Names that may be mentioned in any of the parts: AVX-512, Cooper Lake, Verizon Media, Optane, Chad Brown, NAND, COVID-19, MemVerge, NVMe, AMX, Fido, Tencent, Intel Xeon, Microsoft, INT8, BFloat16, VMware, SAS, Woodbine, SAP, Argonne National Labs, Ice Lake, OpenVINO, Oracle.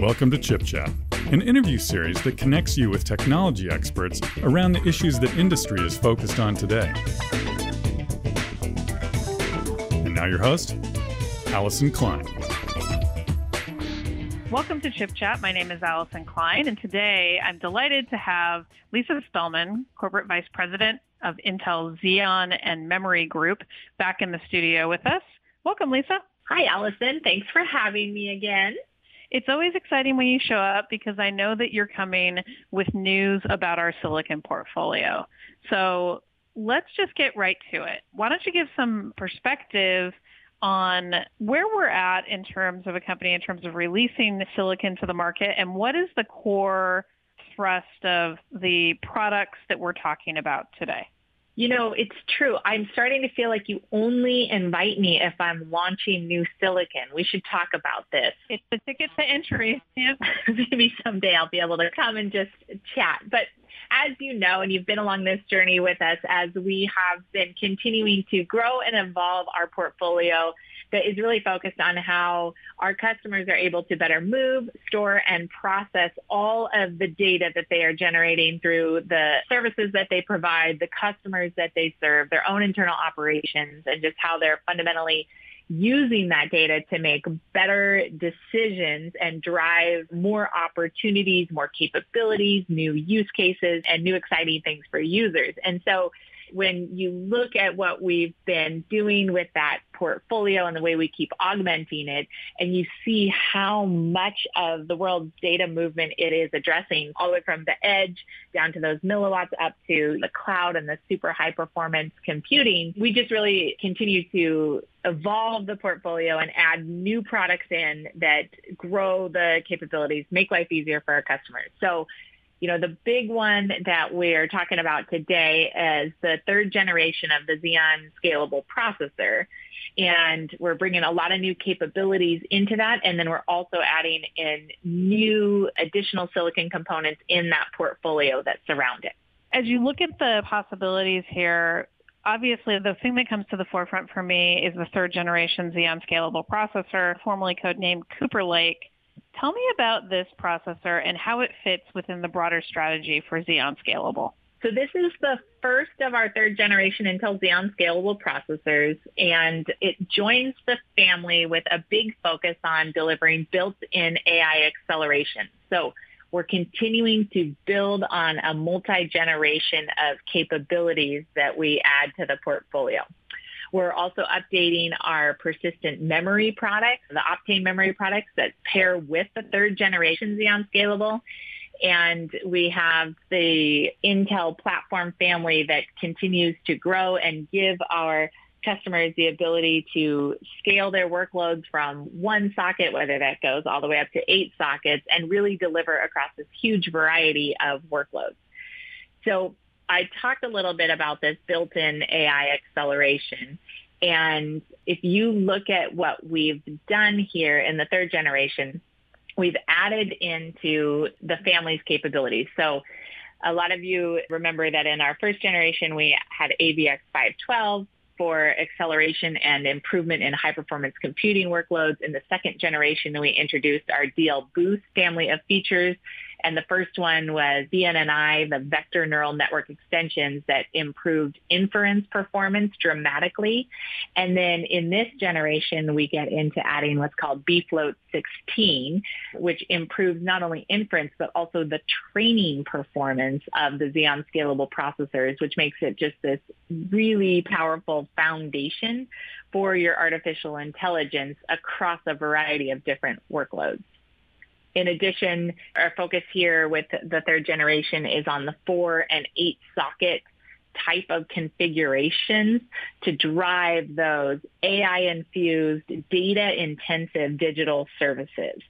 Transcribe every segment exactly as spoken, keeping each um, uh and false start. Welcome to Chip Chat, an interview series that connects you with technology experts around the issues that industry is focused on today. And now your host, Allison Klein. Welcome to Chip Chat. My name is Allison Klein, and today I'm delighted to have Lisa Spellman, Corporate Vice President of Intel Xeon and Memory Group, back in the studio with us. Welcome, Lisa. Hi, Allison. Thanks for having me again. It's always exciting when you show up because I know that you're coming with news about our silicon portfolio. So let's just get right to it. Why don't you give some perspective on where we're at in terms of a company, in terms of releasing the silicon to the market, and what is the core thrust of the products that we're talking about today? You know, it's true. I'm starting to feel like you only invite me if I'm launching new silicon. We should talk about this. It's the ticket to entry. Maybe someday I'll be able to come and just chat. But as you know, and you've been along this journey with us, as we have been continuing to grow and evolve our portfolio that is really focused on how our customers are able to better move, store, and process all of the data that they are generating through the services that they provide, the customers that they serve, their own internal operations, and just how they're fundamentally using that data to make better decisions and drive more opportunities, more capabilities, new use cases, and new exciting things for users. And so when you look at what we've been doing with that portfolio and the way we keep augmenting it, and you see how much of the world's data movement it is addressing, all the way from the edge down to those milliwatts up to the cloud and the super high performance computing, we just really continue to evolve the portfolio and add new products in that grow the capabilities, make life easier for our customers. So you know, the big one that we're talking about today is the third generation of the Xeon Scalable processor. And we're bringing a lot of new capabilities into that. And then we're also adding in new additional silicon components in that portfolio that surround it. As you look at the possibilities here, obviously, the thing that comes to the forefront for me is the third generation Xeon Scalable processor, formerly codenamed Cooper Lake. Tell me about this processor and how it fits within the broader strategy for Xeon Scalable. So this is the first of our third generation Intel Xeon Scalable processors, and it joins the family with a big focus on delivering built-in A I acceleration. So we're continuing to build on a multi-generation of capabilities that we add to the portfolio. We're also updating our persistent memory products, the Optane memory products that pair with the third generation Xeon Scalable. And we have the Intel platform family that continues to grow and give our customers the ability to scale their workloads from one socket, whether that goes all the way up to eight sockets, and really deliver across this huge variety of workloads. So I talked a little bit about this built-in A I acceleration, and if you look at what we've done here in the third generation, we've added into the family's capabilities. So a lot of you remember that in our first generation, we had A V X five twelve for acceleration and improvement in high-performance computing workloads. In the second generation, we introduced our D L Boost family of features. And the first one was V N N I, the vector neural network extensions that improved inference performance dramatically. And then in this generation, we get into adding what's called B float sixteen, which improves not only inference, but also the training performance of the Xeon Scalable processors, which makes it just this really powerful foundation for your artificial intelligence across a variety of different workloads. In addition, our focus here with the third generation is on the four and eight socket type of configurations to drive those A I-infused, data-intensive digital services.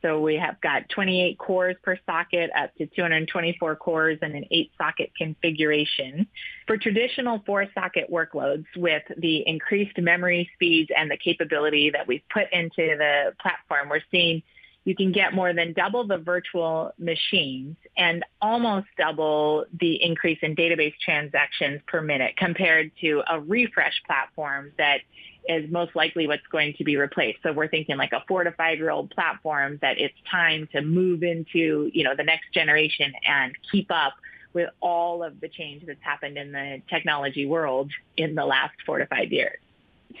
So we have got twenty-eight cores per socket up to two hundred twenty-four cores and an eight-socket configuration. For traditional four-socket workloads, with the increased memory speeds and the capability that we've put into the platform, we're seeing you can get more than double the virtual machines and almost double the increase in database transactions per minute compared to a refresh platform that is most likely what's going to be replaced. So we're thinking like a four to five year old platform that it's time to move into, you know, the next generation and keep up with all of the change that's happened in the technology world in the last four to five years.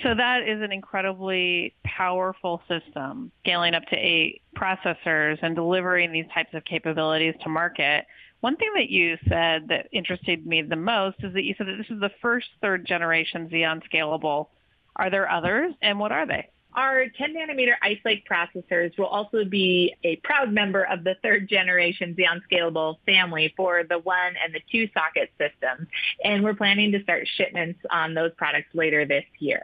So that is an incredibly powerful system, scaling up to eight processors and delivering these types of capabilities to market. One thing that you said that interested me the most is that you said that this is the first third generation Xeon Scalable. Are there others, and what are they? Our ten nanometer Ice Lake processors will also be a proud member of the third generation Xeon Scalable family for the one and the two socket systems. And we're planning to start shipments on those products later this year.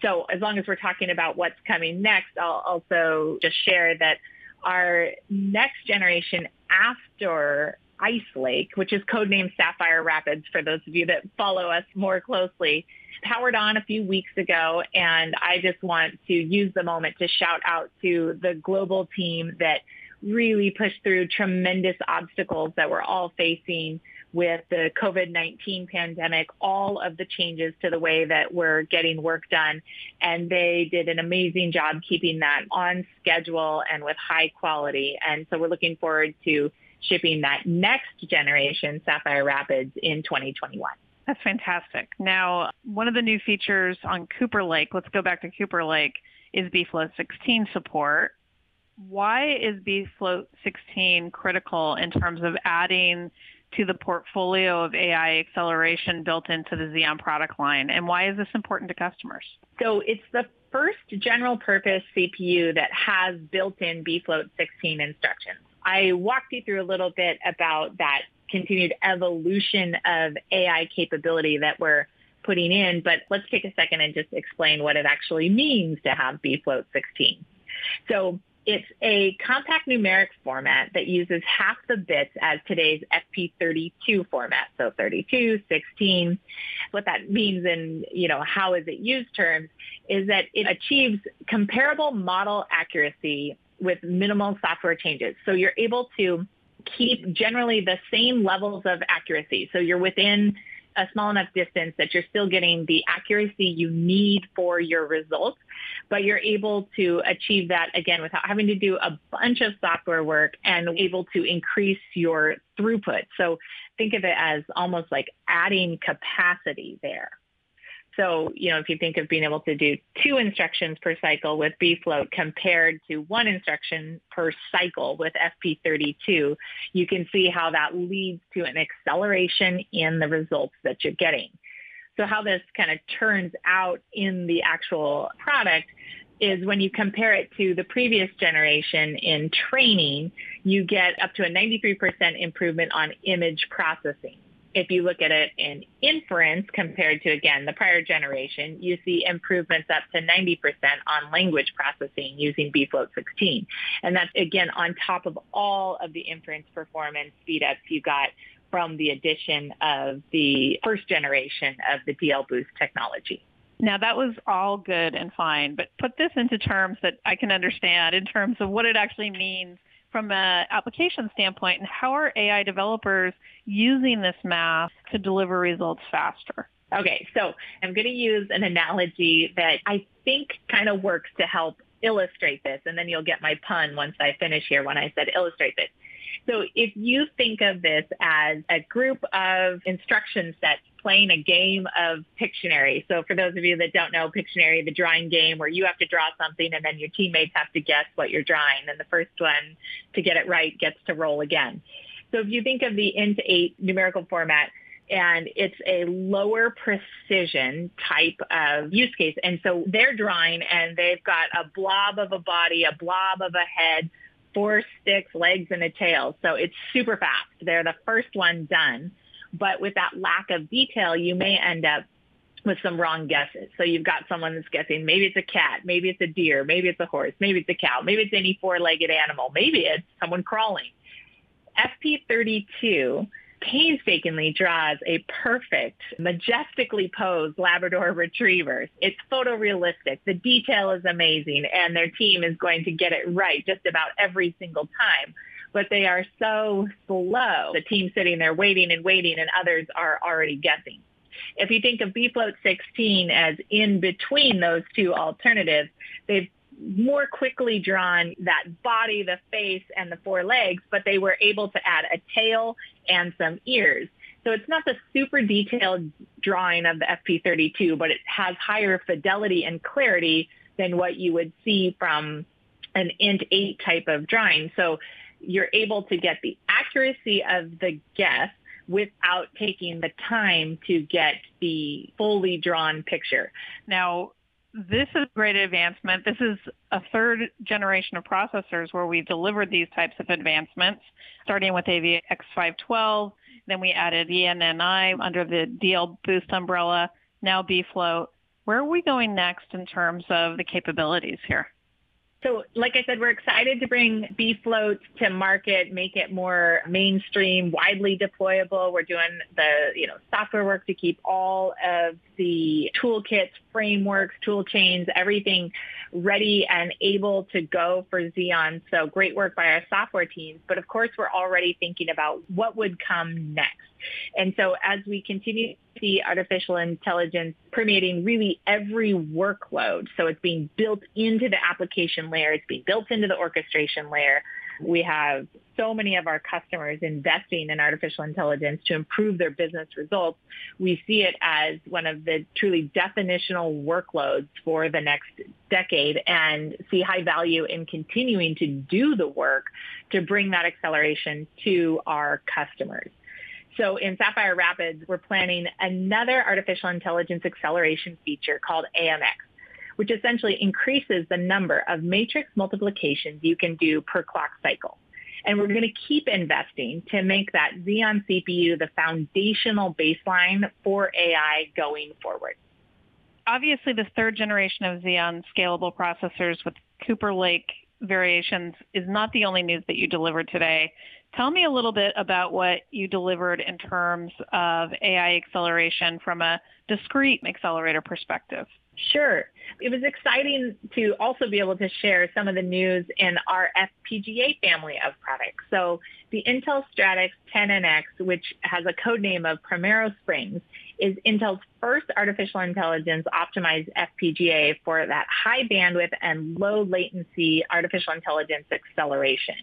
So as long as we're talking about what's coming next, I'll also just share that our next generation after Ice Lake, which is codenamed Sapphire Rapids for those of you that follow us more closely, powered on a few weeks ago, and I just want to use the moment to shout out to the global team that really pushed through tremendous obstacles that we're all facing with the COVID nineteen pandemic, all of the changes to the way that we're getting work done. And they did an amazing job keeping that on schedule and with high quality. And so we're looking forward to shipping that next generation Sapphire Rapids in twenty twenty-one. That's fantastic. Now, one of the new features on Cooper Lake, let's go back to Cooper Lake, is BFloat sixteen support. Why is BFloat sixteen critical in terms of adding to the portfolio of A I acceleration built into the Xeon product line? And why is this important to customers? So it's the first general purpose C P U that has built-in BFloat sixteen instructions. I walked you through a little bit about that continued evolution of A I capability that we're putting in, but let's take a second and just explain what it actually means to have BFloat sixteen. So it's a compact numeric format that uses half the bits as today's F P thirty-two format, so thirty-two, sixteen. What that means in, you know, how is it used terms is that it achieves comparable model accuracy with minimal software changes. So you're able to keep generally the same levels of accuracy. So you're within a small enough distance that you're still getting the accuracy you need for your results, but you're able to achieve that again without having to do a bunch of software work and able to increase your throughput. So think of it as almost like adding capacity there. So, you know, if you think of being able to do two instructions per cycle with BFloat compared to one instruction per cycle with F P thirty-two, you can see how that leads to an acceleration in the results that you're getting. So how this kind of turns out in the actual product is when you compare it to the previous generation in training, you get up to a ninety-three percent improvement on image processing. If you look at it in inference compared to, again, the prior generation, you see improvements up to ninety percent on language processing using BFloat sixteen. And that's, again, on top of all of the inference performance speedups you got from the addition of the first generation of the D L Boost technology. Now, that was all good and fine, but put this into terms that I can understand in terms of what it actually means from an application standpoint, and how are A I developers using this math to deliver results faster? Okay, so I'm going to use an analogy that I think kind of works to help illustrate this, and then you'll get my pun once I finish here when I said illustrate this. So if you think of this as a group of instruction sets playing a game of Pictionary. So for those of you that don't know Pictionary, the drawing game where you have to draw something and then your teammates have to guess what you're drawing. And the first one to get it right gets to roll again. So if you think of the int eight numerical format, and it's a lower precision type of use case. And so they're drawing and they've got a blob of a body, a blob of a head, four sticks, legs, and a tail. So it's super fast. They're the first one done. But with that lack of detail, you may end up with some wrong guesses. So you've got someone that's guessing, maybe it's a cat, maybe it's a deer, maybe it's a horse, maybe it's a cow, maybe it's any four-legged animal, maybe it's someone crawling. F P thirty-two painstakingly draws a perfect, majestically posed Labrador retriever. It's photorealistic. The detail is amazing, and their team is going to get it right just about every single time. But they are so slow. The team's sitting there waiting and waiting, and others are already guessing. If you think of B float sixteen as in between those two alternatives, they've more quickly drawn that body, the face, and the four legs, but they were able to add a tail and some ears. So it's not the super detailed drawing of the F P thirty-two, but it has higher fidelity and clarity than what you would see from an int eight type of drawing. So you're able to get the accuracy of the guess without taking the time to get the fully drawn picture. Now, this is great advancement. This is a third generation of processors where we've delivered these types of advancements, starting with A V X five twelve. Then we added V N N I under the D L Boost umbrella, now BFloat. Where are we going next in terms of the capabilities here? So like I said, we're excited to bring BFloat to market, make it more mainstream, widely deployable. We're doing the you know software work to keep all of the toolkits, frameworks, tool chains, everything ready and able to go for Xeon. So great work by our software teams. But of course, we're already thinking about what would come next. And so as we continue to see artificial intelligence permeating really every workload, so it's being built into the application layer, it's being built into the orchestration layer. We have so many of our customers investing in artificial intelligence to improve their business results. We see it as one of the truly definitional workloads for the next decade and see high value in continuing to do the work to bring that acceleration to our customers. So in Sapphire Rapids, we're planning another artificial intelligence acceleration feature called A M X, which essentially increases the number of matrix multiplications you can do per clock cycle. And we're going to keep investing to make that Xeon C P U the foundational baseline for A I going forward. Obviously, this third generation of Xeon scalable processors with Cooper Lake variations is not the only news that you delivered today. Tell me a little bit about what you delivered in terms of A I acceleration from a discrete accelerator perspective. Sure. It was exciting to also be able to share some of the news in our F P G A family of products. So the Intel Stratix ten N X, which has a code name of Primero Springs, is Intel's first artificial intelligence optimized F P G A for that high bandwidth and low latency artificial intelligence acceleration.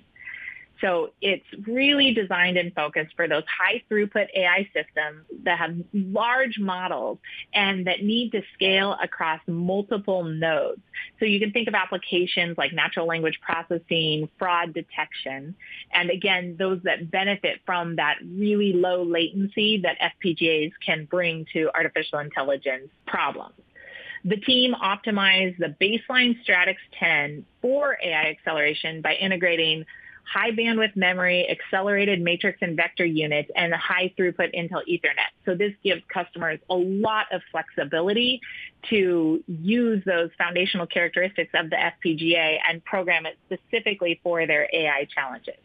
So it's really designed and focused for those high throughput A I systems that have large models and that need to scale across multiple nodes. So you can think of applications like natural language processing, fraud detection, and again, those that benefit from that really low latency that F P G As can bring to artificial intelligence problems. The team optimized the baseline Stratix ten for A I acceleration by integrating high bandwidth memory, accelerated matrix and vector units, and high throughput Intel Ethernet. So this gives customers a lot of flexibility to use those foundational characteristics of the F P G A and program it specifically for their A I challenges.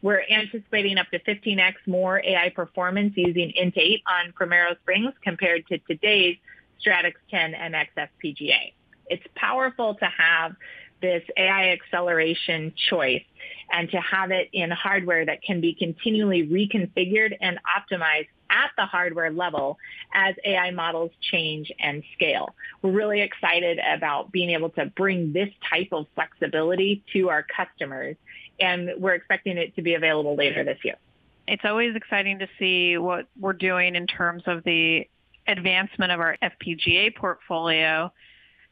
We're anticipating up to fifteen X more A I performance using int eight on Primero Springs compared to today's Stratix ten N X F P G A. It's powerful to have this A I acceleration choice and to have it in hardware that can be continually reconfigured and optimized at the hardware level as A I models change and scale. We're really excited about being able to bring this type of flexibility to our customers, and we're expecting it to be available later this year. It's always exciting to see what we're doing in terms of the advancement of our F P G A portfolio.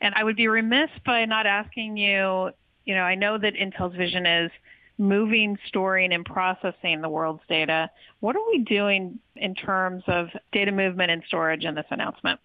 And I would be remiss by not asking you, you know, I know that Intel's vision is moving, storing, and processing the world's data. What are we doing in terms of data movement and storage in this announcement?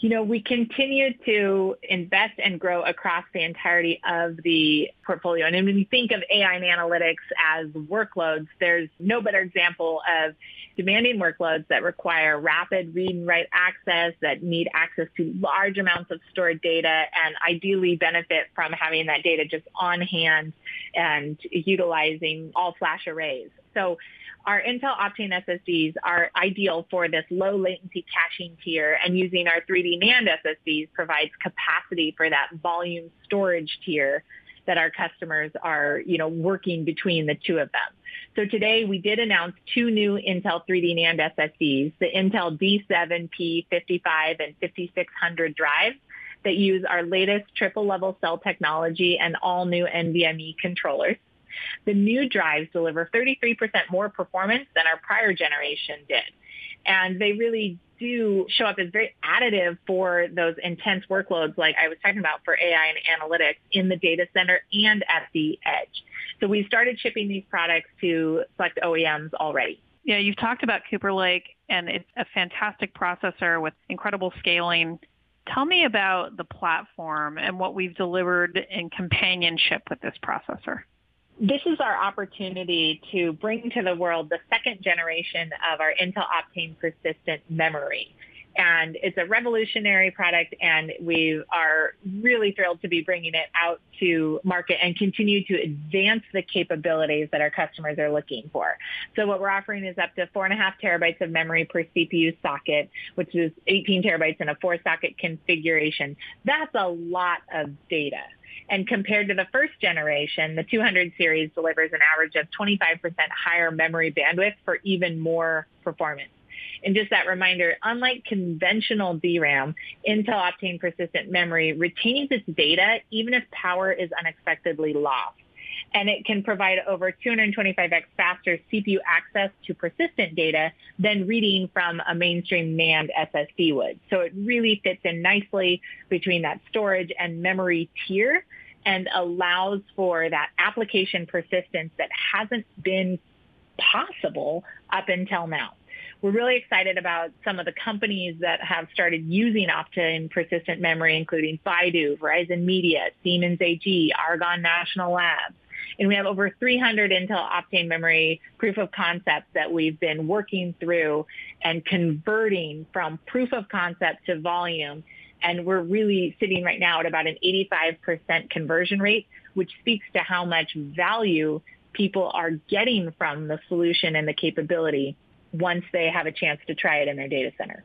You know, we continue to invest and grow across the entirety of the portfolio. And when you think of A I and analytics as workloads, there's no better example of demanding workloads that require rapid read and write access, that need access to large amounts of stored data, and ideally benefit from having that data just on hand and utilizing all flash arrays. So our Intel Optane S S Ds are ideal for this low latency caching tier, and using our three D NAND S S Ds provides capacity for that volume storage tier that our customers are, you know, working between the two of them. So today we did announce two new Intel three D NAND S S Ds, the Intel D seven P fifty-five and fifty-six hundred drives that use our latest triple level cell technology and all new NVMe controllers. The new drives deliver thirty-three percent more performance than our prior generation did. And they really do show up as very additive for those intense workloads like I was talking about for A I and analytics in the data center and at the edge. So we started shipping these products to select O E Ms already. Yeah, you've talked about Cooper Lake, and it's a fantastic processor with incredible scaling. Tell me about the platform and what we've delivered in companionship with this processor. This is our opportunity to bring to the world the second generation of our Intel Optane persistent memory. And it's a revolutionary product, and we are really thrilled to be bringing it out to market and continue to advance the capabilities that our customers are looking for. So what we're offering is up to four and a half terabytes of memory per C P U socket, which is eighteen terabytes in a four socket configuration. That's a lot of data. And compared to the first generation, the two hundred series delivers an average of twenty-five percent higher memory bandwidth for even more performance. And just that reminder, unlike conventional D RAM, Intel Optane persistent memory retains its data even if power is unexpectedly lost. And it can provide over two hundred twenty-five x faster C P U access to persistent data than reading from a mainstream NAND S S D would. So it really fits in nicely between that storage and memory tier and allows for that application persistence that hasn't been possible up until now. We're really excited about some of the companies that have started using Optane persistent memory, including Fido, Verizon Media, Siemens A G, Argonne National Labs. And we have over three hundred Intel Optane memory proof of concepts that we've been working through and converting from proof of concept to volume. And we're really sitting right now at about an eighty-five percent conversion rate, which speaks to how much value people are getting from the solution and the capability once they have a chance to try it in their data center.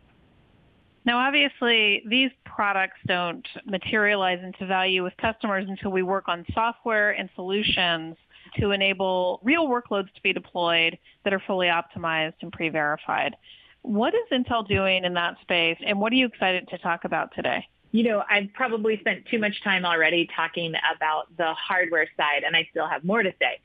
Now, obviously, these products don't materialize into value with customers until we work on software and solutions to enable real workloads to be deployed that are fully optimized and pre-verified. What is Intel doing in that space, and what are you excited to talk about today? You know, I've probably spent too much time already talking about the hardware side, and I still have more to say.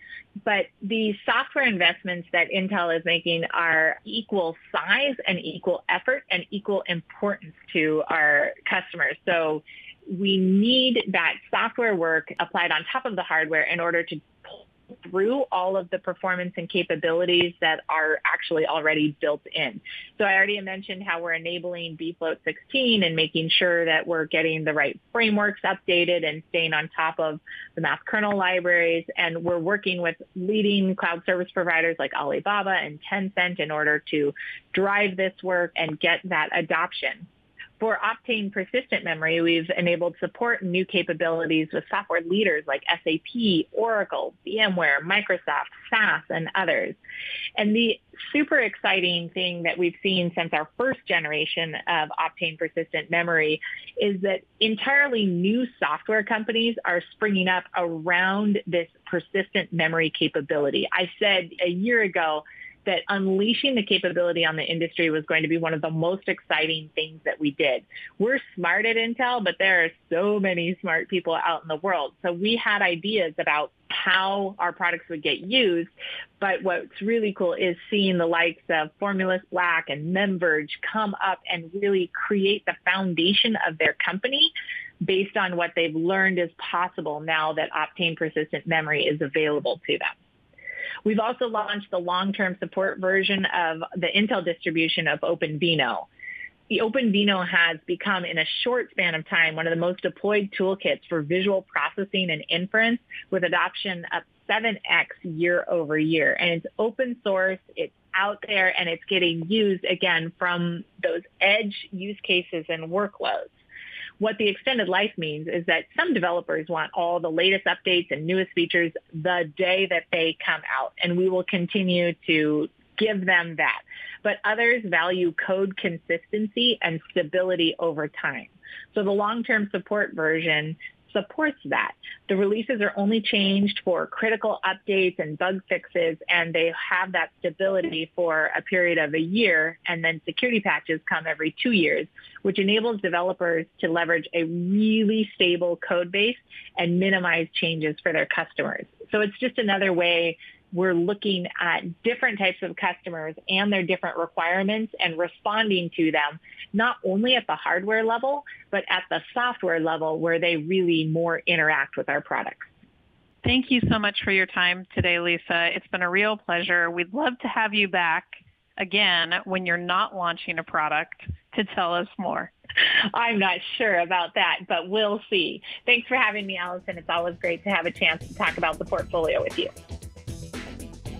But the software investments that Intel is making are equal size and equal effort and equal importance to our customers. So we need that software work applied on top of the hardware in order to pull through all of the performance and capabilities that are actually already built in. So I already mentioned how we're enabling B float sixteen and making sure that we're getting the right frameworks updated and staying on top of the math kernel libraries. And we're working with leading cloud service providers like Alibaba and Tencent in order to drive this work and get that adoption. For Optane persistent memory, we've enabled support and new capabilities with software leaders like S A P, Oracle, VMware, Microsoft, S A S, and others. And the super exciting thing that we've seen since our first generation of Optane persistent memory is that entirely new software companies are springing up around this persistent memory capability. I said a year ago that unleashing the capability on the industry was going to be one of the most exciting things that we did. We're smart at Intel, but there are so many smart people out in the world. So we had ideas about how our products would get used, but what's really cool is seeing the likes of Formulus Black and MemVerge come up and really create the foundation of their company based on what they've learned is possible now that Optane persistent memory is available to them. We've also launched the long-term support version of the Intel distribution of OpenVINO. The OpenVINO has become, in a short span of time, one of the most deployed toolkits for visual processing and inference, with adoption up seven x year over year. And it's open source, it's out there, and it's getting used, again, from those edge use cases and workloads. What the extended life means is that some developers want all the latest updates and newest features the day that they come out, and we will continue to give them that. But others value code consistency and stability over time. So the long-term support version supports that. The releases are only changed for critical updates and bug fixes, and they have that stability for a period of a year, and then security patches come every two years, which enables developers to leverage a really stable code base and minimize changes for their customers. So it's just another way we're looking at different types of customers and their different requirements and responding to them, not only at the hardware level, but at the software level where they really more interact with our products. Thank you so much for your time today, Lisa. It's been a real pleasure. We'd love to have you back again when you're not launching a product to tell us more. I'm not sure about that, but we'll see. Thanks for having me, Allison. It's always great to have a chance to talk about the portfolio with you.